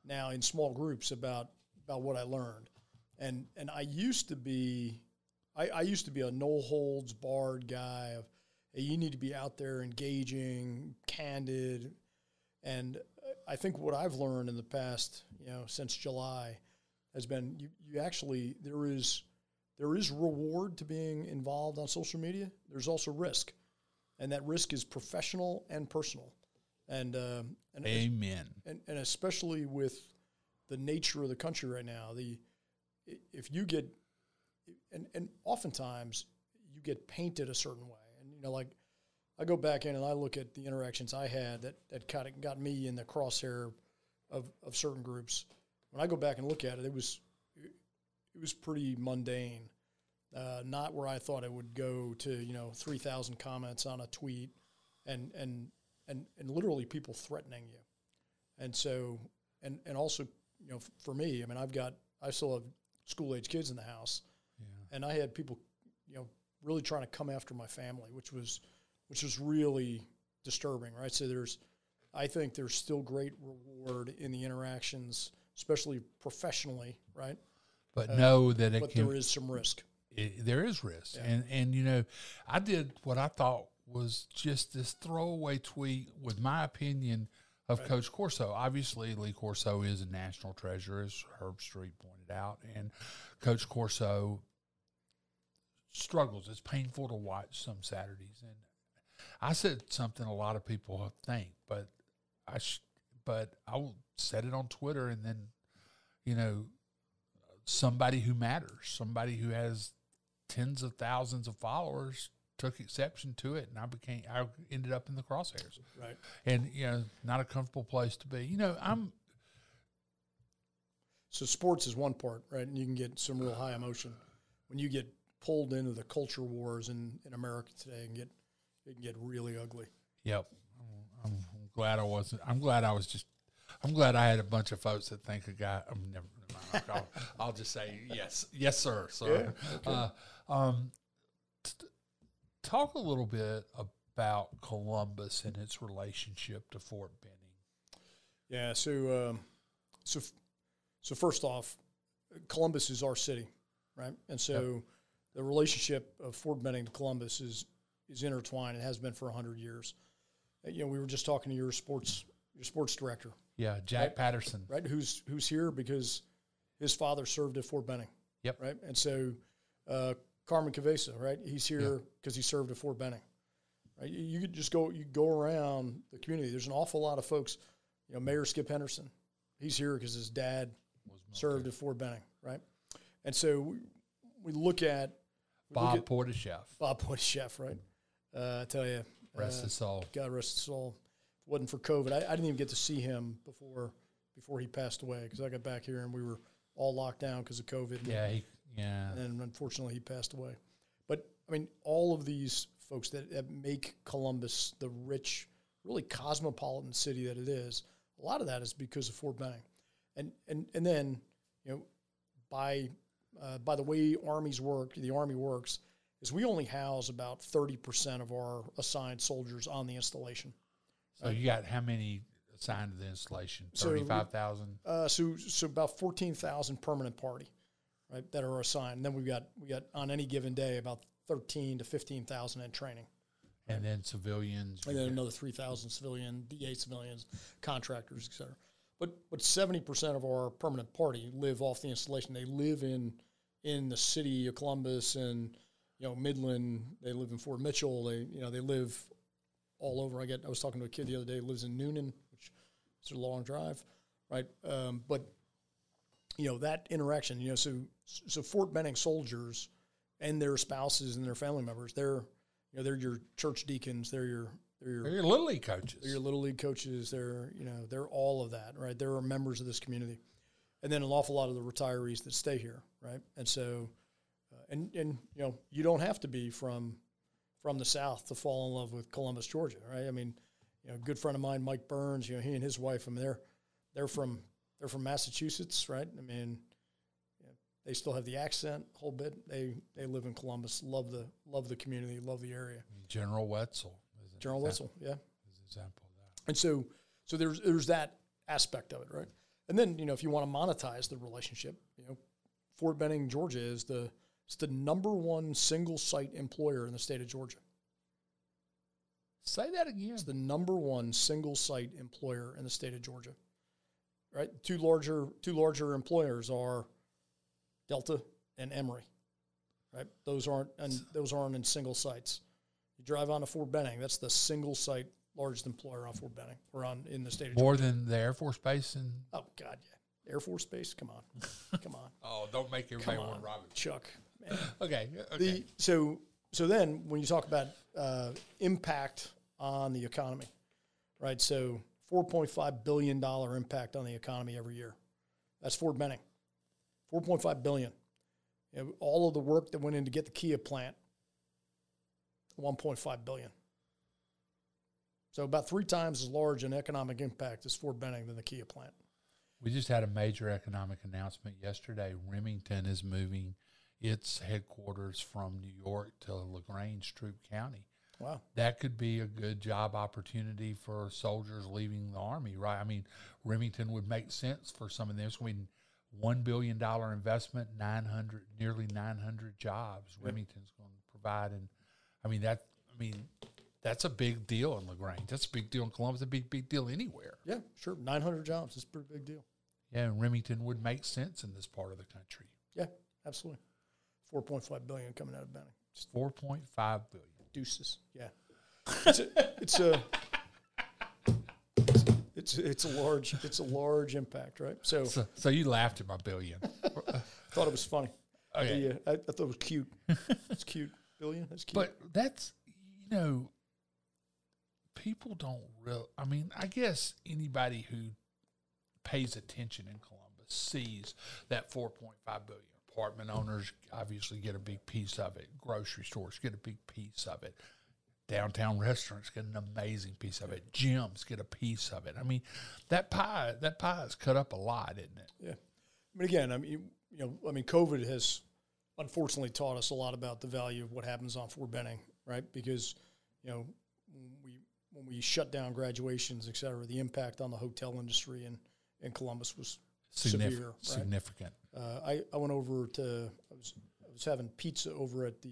now in small groups about what I learned. And I used to be a no-holds-barred guy of, you need to be out there engaging, candid. And I think what I've learned in the past, you know, since July has been you actually, there is reward to being involved on social media. There's also risk. And that risk is professional and personal. And amen. And especially with the nature of the country right now, if you get, and oftentimes you get painted a certain way. You know, like I go back in and I look at the interactions I had that kind of got me in the crosshair of certain groups. When I go back and look at it, it was pretty mundane, not where I thought it would go to. You know, 3,000 comments on a tweet, and literally people threatening you, and so and also, you know, for me, I mean, I still have school age kids in the house, yeah. And I had people, you know, really trying to come after my family, which was really disturbing, right? So I think there's still great reward in the interactions, especially professionally, right? But know that there is some risk. There is risk, yeah. And you know, I did what I thought was just this throwaway tweet with my opinion of Coach Corso. Obviously, Lee Corso is a national treasure, as Herbstreit pointed out, and Coach Corso struggles. It's painful to watch some Saturdays. And I said something a lot of people think, but I said it on Twitter, and then, you know, somebody who matters, somebody who has tens of thousands of followers took exception to it, and I ended up in the crosshairs. Right. And, you know, not a comfortable place to be. You know, so sports is one part, right? And you can get some real high emotion when you get pulled into the culture wars in America today, and it can get really ugly. Yep. I'm glad I wasn't. I'm glad I had a bunch of folks that think a guy. Never mind. I'll just say yes, sir. Yeah, okay. Talk a little bit about Columbus and its relationship to Fort Benning. Yeah. So first off, Columbus is our city, right? And so the relationship of Fort Benning to Columbus is intertwined. It has been for 100 years. You know, we were just talking to your sports director. Yeah, Jack Patterson. Right, who's here because his father served at Fort Benning. Yep. Right, and so Carmen Cavezza, right, he's here because he served at Fort Benning. Right, you could just go around the community. There's an awful lot of folks. You know, Mayor Skip Henderson, he's here because his dad served at Fort Benning. Right, and so we look at Bob Portasheff. Right? I tell you. Rest his soul. God rest his soul. If it wasn't for COVID, I didn't even get to see him before he passed away, because I got back here and we were all locked down because of COVID. Yeah, and unfortunately he passed away. But, I mean, all of these folks that make Columbus the rich, really cosmopolitan city that it is, a lot of that is because of Fort Benning. And then, you know, by the way the Army works, is we only house about 30% of our assigned soldiers on the installation. So you got how many assigned to the installation? 35,000. So about 14,000 permanent party, right, that are assigned. And then we got on any given day about 13,000 to 15,000 in training, right? And then civilians. And then another 3,000 civilian, DA civilians, contractors, et cetera. But 70% of our permanent party live off the installation. They live in the city of Columbus and, you know, Midland. They live in Fort Mitchell. They live all over. I was talking to a kid the other day who lives in Noonan, which is a long drive, right? But you know, that interaction. You know, so Fort Benning soldiers and their spouses and their family members. They're your church deacons. They're your little league coaches. They're your little league coaches. They're all of that, right? They're members of this community, and then an awful lot of the retirees that stay here, right? And so. And you know, you don't have to be from the South to fall in love with Columbus, Georgia, right? I mean, you know, a good friend of mine, Mike Burns, you know, he and his wife, I mean, they're from Massachusetts, right? I mean, you know, they still have the accent a whole bit. They live in Columbus, love the community, love the area. General Wetzel. General Wetzel, yeah. Is an example of that. And so there's that aspect of it, right? And then, you know, if you want to monetize the relationship, you know, Fort Benning, Georgia is the number one single-site employer in the state of Georgia. Say that again. It's the number one single-site employer in the state of Georgia, right? Two larger employers are Delta and Emory, right? Those aren't in single sites. You drive on to Fort Benning, that's the single-site largest employer on Fort Benning or in the state of Georgia. More than the Air Force Base in... Oh, God, yeah. Air Force Base, come on. Oh, don't make everybody want Robin. Chuck. Man. Okay. So then when you talk about impact on the economy, right? So $4.5 billion impact on the economy every year. That's Fort Benning. $4.5 billion. You know, all of the work that went in to get the Kia plant, $1.5 billion. So about 3 times as large an economic impact as Fort Benning than the Kia plant. We just had a major economic announcement yesterday. Remington is moving its headquarters from New York to LaGrange, Troup County. Wow. That could be a good job opportunity for soldiers leaving the Army, right? I mean, Remington would make sense for some of them. It's going to be $1 billion investment, nearly 900 jobs Remington's going to provide. And, I mean, That's a big deal in LaGrange. That's a big deal in Columbus. A big deal anywhere. Yeah, sure. 900 jobs. It's a pretty big deal. Yeah, and Remington would make sense in this part of the country. Yeah, absolutely. 4.5 billion coming out of Benning. 4.5 billion. Deuces. Yeah. It's a large impact, right? So you laughed at my billion. Thought it was funny. Okay. Yeah, I thought it was cute. It's cute. Billion. That's cute. But that's, you know, people don't really. I mean, I guess anybody who pays attention in Columbus sees that 4.5 billion. Apartment owners obviously get a big piece of it. Grocery stores get a big piece of it. Downtown restaurants get an amazing piece of it. Gyms get a piece of it. I mean, that pie is cut up a lot, isn't it? Yeah. But again, COVID has unfortunately taught us a lot about the value of what happens on Fort Benning, right? Because, you know, when we shut down graduations, et cetera, the impact on the hotel industry in Columbus was severe, right? Significant. I went over to I was having pizza over at the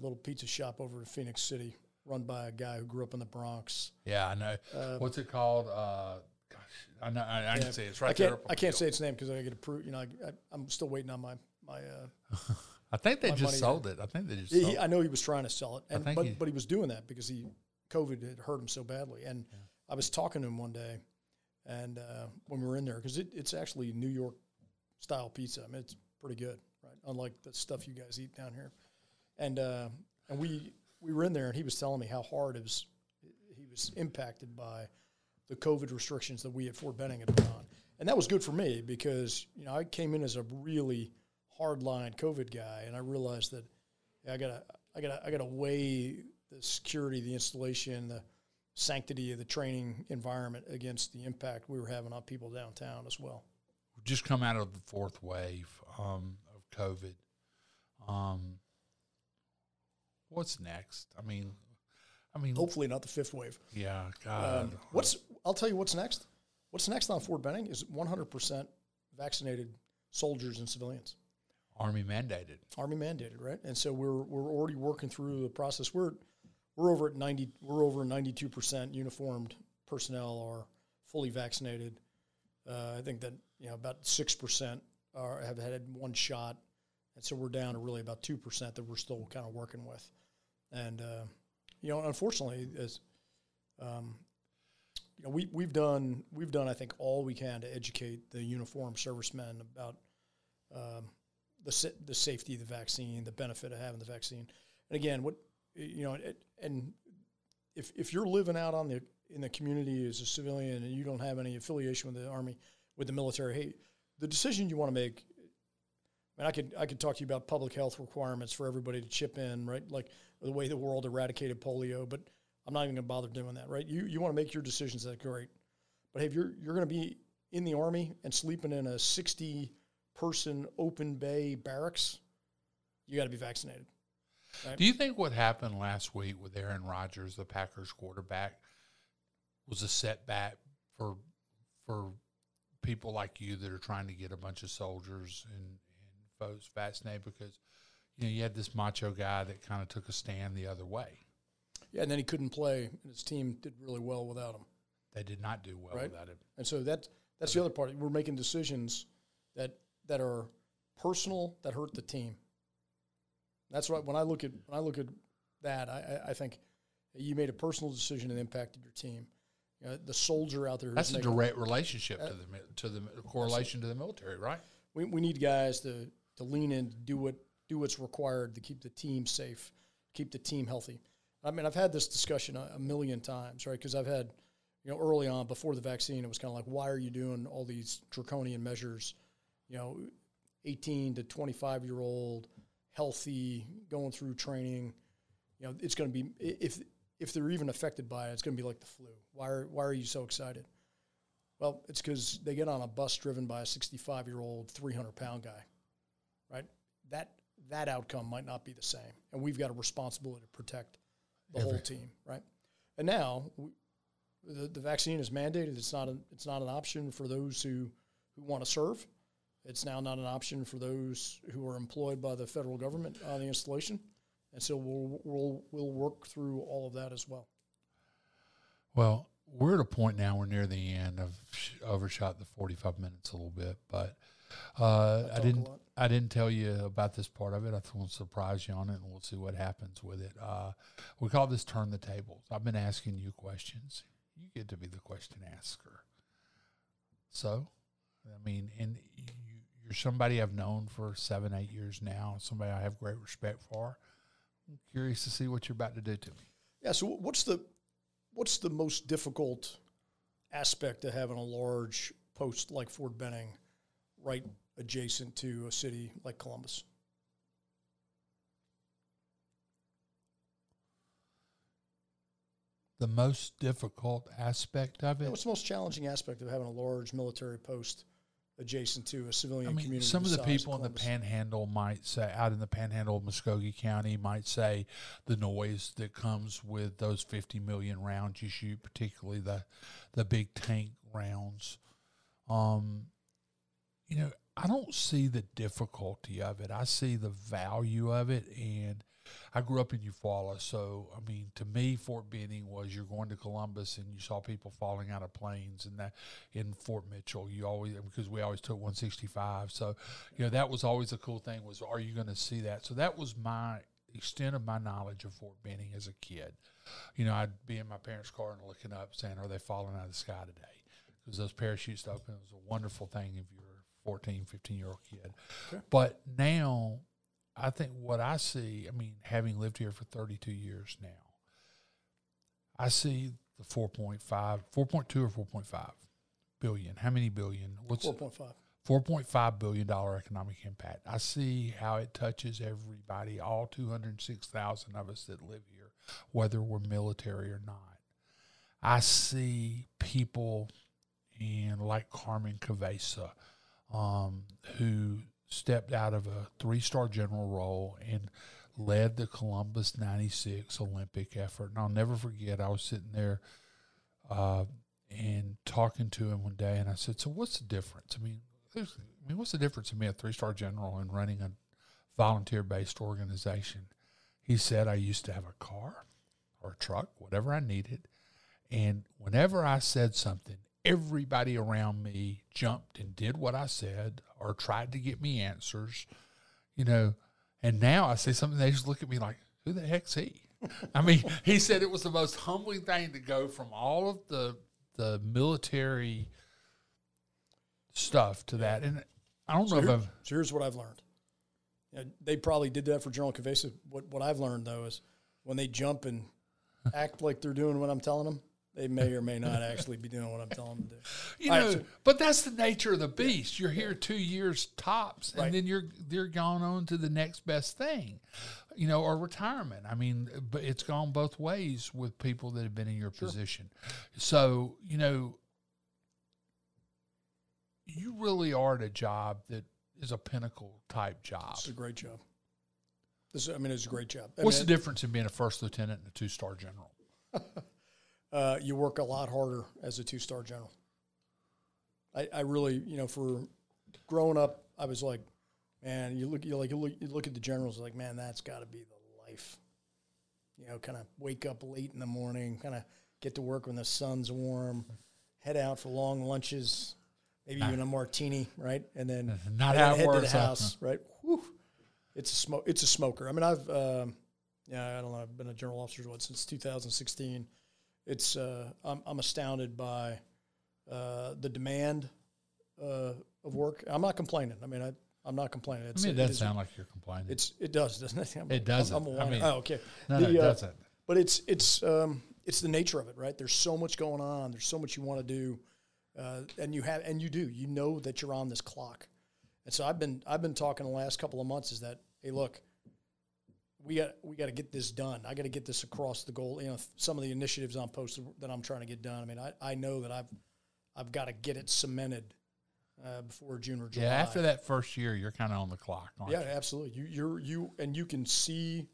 little pizza shop over in Phoenix City, run by a guy who grew up in the Bronx. Yeah, I know. What's it called? Gosh, I know. I can say it's right there. I can't say its name because I get approved. You know, I'm still waiting on my. I think they just sold it. I know he was trying to sell it, but he was doing that because COVID had hurt him so badly. And yeah. I was talking to him one day. And when we were in there, because it's actually New York-style pizza. I mean, it's pretty good, right? Unlike the stuff you guys eat down here. And we were in there, and he was telling me how hard he was impacted by the COVID restrictions that we at Fort Benning had been on. And that was good for me because, you know, I came in as a really hard-line COVID guy, and I realized that I gotta weigh the security, the installation, the sanctity of the training environment against the impact we were having on people downtown as well. We've just come out of the fourth wave of COVID. What's next? I mean, hopefully not the fifth wave. Yeah, God. I'll tell you what's next. What's next on Fort Benning is 100% vaccinated soldiers and civilians. Army mandated, right? And so we're already working through the process. We're over at 90. We're over 92% uniformed personnel are fully vaccinated. I think that about 6% have had one shot, and so we're down to really about 2% that we're still kind of working with. And unfortunately, as we've done I think all we can to educate the uniformed servicemen about the safety of the vaccine, the benefit of having the vaccine, and again what. You know, and if you're living out in the community as a civilian and you don't have any affiliation with the Army, with the military, hey, the decision you want to make. I mean, I could talk to you about public health requirements for everybody to chip in, right? Like the way the world eradicated polio, but I'm not even going to bother doing that, right? You want to make your decisions that are great, but hey, if you're going to be in the Army and sleeping in a 60-person open bay barracks, you got to be vaccinated. Right. Do you think what happened last week with Aaron Rodgers, the Packers quarterback, was a setback for people like you that are trying to get a bunch of soldiers and folks vaccinated? Because, you had this macho guy that kind of took a stand the other way. Yeah, and then he couldn't play, and his team did really well without him. They did not do well without him. And so that's the other part. We're making decisions that are personal, that hurt the team. That's right. When I look at that, I think you made a personal decision and impacted your team. You know, the soldier out there. That's a direct relationship to the correlation to the military, right? We need guys to lean in, do what's required to keep the team safe, keep the team healthy. I mean, I've had this discussion a million times, right? Because I've had, early on before the vaccine, it was kind of like, why are you doing all these draconian measures? 18 to 25-year-old. Healthy, going through training, it's going to be if they're even affected by it, it's going to be like the flu. Why are you so excited? Well, it's because they get on a bus driven by a 65-year-old, 300-pound guy, right? That outcome might not be the same, and we've got a responsibility to protect the whole team, right? And now the vaccine is mandated. It's not an option for those who want to serve. It's now not an option for those who are employed by the federal government on the installation. And so we'll work through all of that as well. Well, we're at a point now, we're near the end. I've overshot the 45 minutes a little bit, but I didn't tell you about this part of it. I want to surprise you on it, and we'll see what happens with it. We call this Turn the Tables. I've been asking you questions. You get to be the question asker. So, I mean, and you're somebody I've known for 7-8 years now, somebody I have great respect for. I'm curious to see what you're about to do to me. Yeah, so what's the most difficult aspect of having a large post like Fort Benning right adjacent to a city like Columbus? The most difficult aspect of it? Yeah, what's the most challenging aspect of having a large military post adjacent to a civilian community? Some of the people in the Panhandle might say, out in the Panhandle of Muskogee County, might say the noise that comes with those 50 million rounds you shoot, particularly the big tank rounds. I don't see the difficulty of it. I see the value of it, and I grew up in Eufaula, so, to me, Fort Benning was you're going to Columbus and you saw people falling out of planes, and that in Fort Mitchell, because we always took 165. So, that was always a cool thing was, are you going to see that? So that was my extent of my knowledge of Fort Benning as a kid. I'd be in my parents' car and looking up saying, are they falling out of the sky today? Because those parachutes to open, it was a wonderful thing if you're a 14, 15-year-old kid. Sure. But now, I think what I see, having lived here for 32 years now, I see the 4.2 or 4.5 billion. How many billion? What's 4.5. $4.5 billion economic impact. I see how it touches everybody, all 206,000 of us that live here, whether we're military or not. I see people like Carmen Cavezza, who stepped out of a 3-star general role and led the Columbus 96 Olympic effort. And I'll never forget, I was sitting there and talking to him one day, and I said, so what's the difference? What's the difference in being a 3-star general and running a volunteer-based organization? He said, I used to have a car or a truck, whatever I needed, and whenever I said something, everybody around me jumped and did what I said or tried to get me answers, and now I say something, they just look at me like, who the heck's he? He said it was the most humbling thing to go from all of the military stuff to that. And I don't know if So here's what I've learned. They probably did that for General Cavezza. What I've learned, though, is when they jump and act like they're doing what I'm telling them, they may or may not actually be doing what I'm telling them to do. But that's the nature of the beast. You're here 2 years tops, and then they're gone on to the next best thing, or retirement. But it's gone both ways with people that have been in your position. So, you really are at a job that is a pinnacle type job. It's a great job. It's a great job. What's the difference in being a first lieutenant and a 2-star general? You work a lot harder as a 2-star general. I really, for growing up, I was like, man, you look at the generals like, man, that's got to be the life. Kind of wake up late in the morning, kind of get to work when the sun's warm, head out for long lunches, maybe even a martini, right? And then head to the house, right? Whew. It's a smoker. I've I don't know. I've been a general officer since 2016. It's I'm astounded by the demand of work. I'm not complaining. I'm not complaining. It doesn't sound like you're complaining. It does, doesn't it? It doesn't. Okay. No, it doesn't. But it's the nature of it, right? There's so much going on. There's so much you want to do, and you do. You know that you're on this clock, and so I've been talking the last couple of months is that, hey, look. We got to get this done. I got to get this across the goal. Some of the initiatives on post that I'm trying to get done. I know that I've got to get it cemented before June or July. Yeah, after that first year, you're kind of on the clock. Aren't you? Absolutely. You can see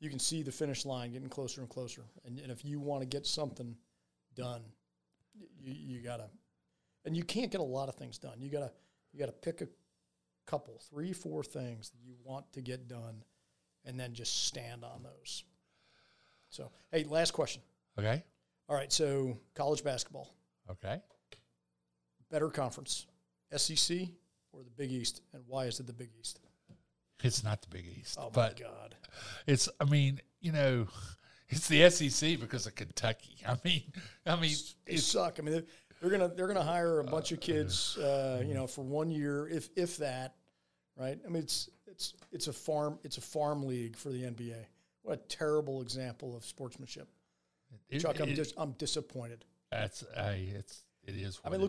the finish line getting closer and closer. And if you want to get something done, you gotta. And you can't get a lot of things done. You gotta pick a couple, 3, 4 things that you want to get done. and then just stand on those. So, hey, last question. Okay. All right, so college basketball. Okay. Better conference, SEC or the Big East, and why is it the Big East? It's not the Big East. Oh, my God. It's, I mean, you know, it's the SEC because of Kentucky. I mean, they suck. I mean, they're gonna hire a bunch of kids, you know, for 1 year, if that, right? I mean, it's a farm league for the NBA. What a terrible example of sportsmanship. Chuck, I'm disappointed. It is. What I mean,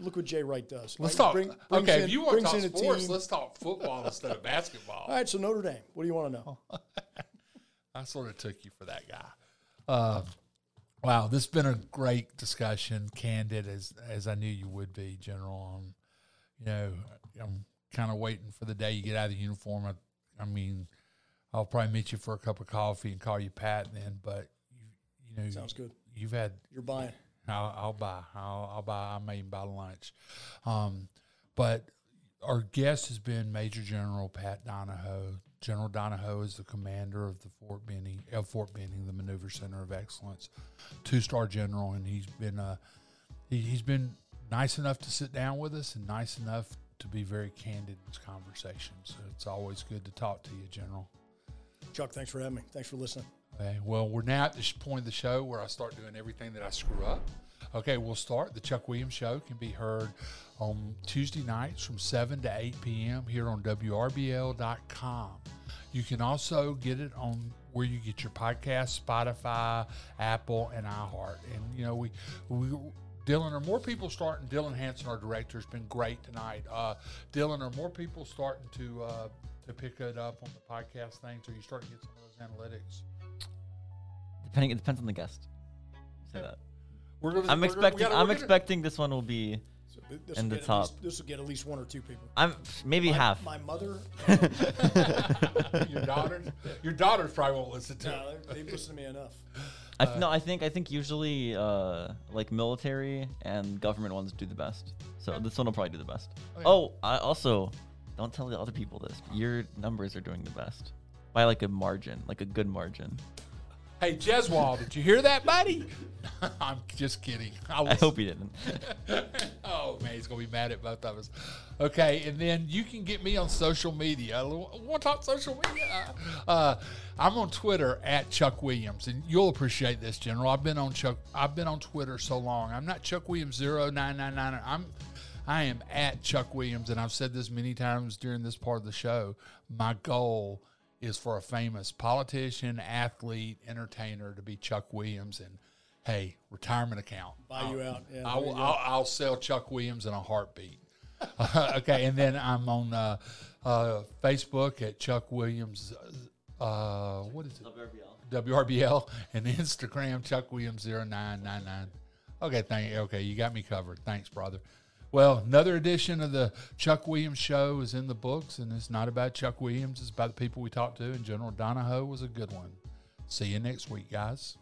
look what Jay Wright does. Let's talk. If you want to talk sports, let's talk football instead of basketball. All right. So Notre Dame. What do you want to know? I sort of took you for that guy. Wow, this has been a great discussion, candid as I knew you would be, General. I'm kind of waiting for the day you get out of the uniform. I mean, I'll probably meet you for a cup of coffee and call you Pat then. But you know, sounds good. You've had. You're buying. I'll buy. I may even buy lunch. But our guest has been Major General Pat Donahoe. General Donahoe is the commander of the Fort Benning, the Maneuver Center of Excellence, 2-star general, and he's been nice enough to sit down with us and nice enough to be very candid in this conversation. So it's always good to talk to you, General. Chuck, thanks for having me. Thanks for listening. Okay, well, we're now at this point of the show where I start doing everything that I screw up. Okay, we'll start. The Chuck Williams Show can be heard on Tuesday nights from 7 to 8 p.m. here on WRBL.com. You can also get it on where you get your podcasts, Spotify, Apple, and iHeart. And, you know, Dylan Hansen, our director, has been great tonight. Dylan, are more people starting to pick it up on the podcast thing? So you start to get some of those analytics? It depends on the guest. Say that. I'm expecting this one will be in the top. This will get at least one or two people. Maybe half. My mother, your daughters probably won't listen to. No, they've listened to me enough. I think usually like military and government ones do the best. So this one will probably do the best. Oh, yeah. I also don't tell the other people this. But your numbers are doing the best by like a margin, like a good margin. Hey, Jeswal, did you hear that, buddy? I'm just kidding. I hope he didn't. Oh, man, he's going to be mad at both of us. Okay, and then you can get me on social media. Want to talk social media? I'm on Twitter at Chuck Williams, and you'll appreciate this, General. I've been on Twitter so long. I'm not Chuck Williams 0999. I am at Chuck Williams, and I've said this many times during this part of the show. My goal is for a famous politician, athlete, entertainer to be Chuck Williams, and hey, retirement account. Buy you out. Yeah, I'll sell Chuck Williams in a heartbeat. Okay, and then I'm on Facebook at Chuck Williams. What is it? WRBL and Instagram Chuck Williams 0999. Okay, Okay, you got me covered. Thanks, brother. Well, another edition of the Chuck Williams Show is in the books, and it's not about Chuck Williams. It's about the people we talked to, and General Donahoe was a good one. See you next week, guys.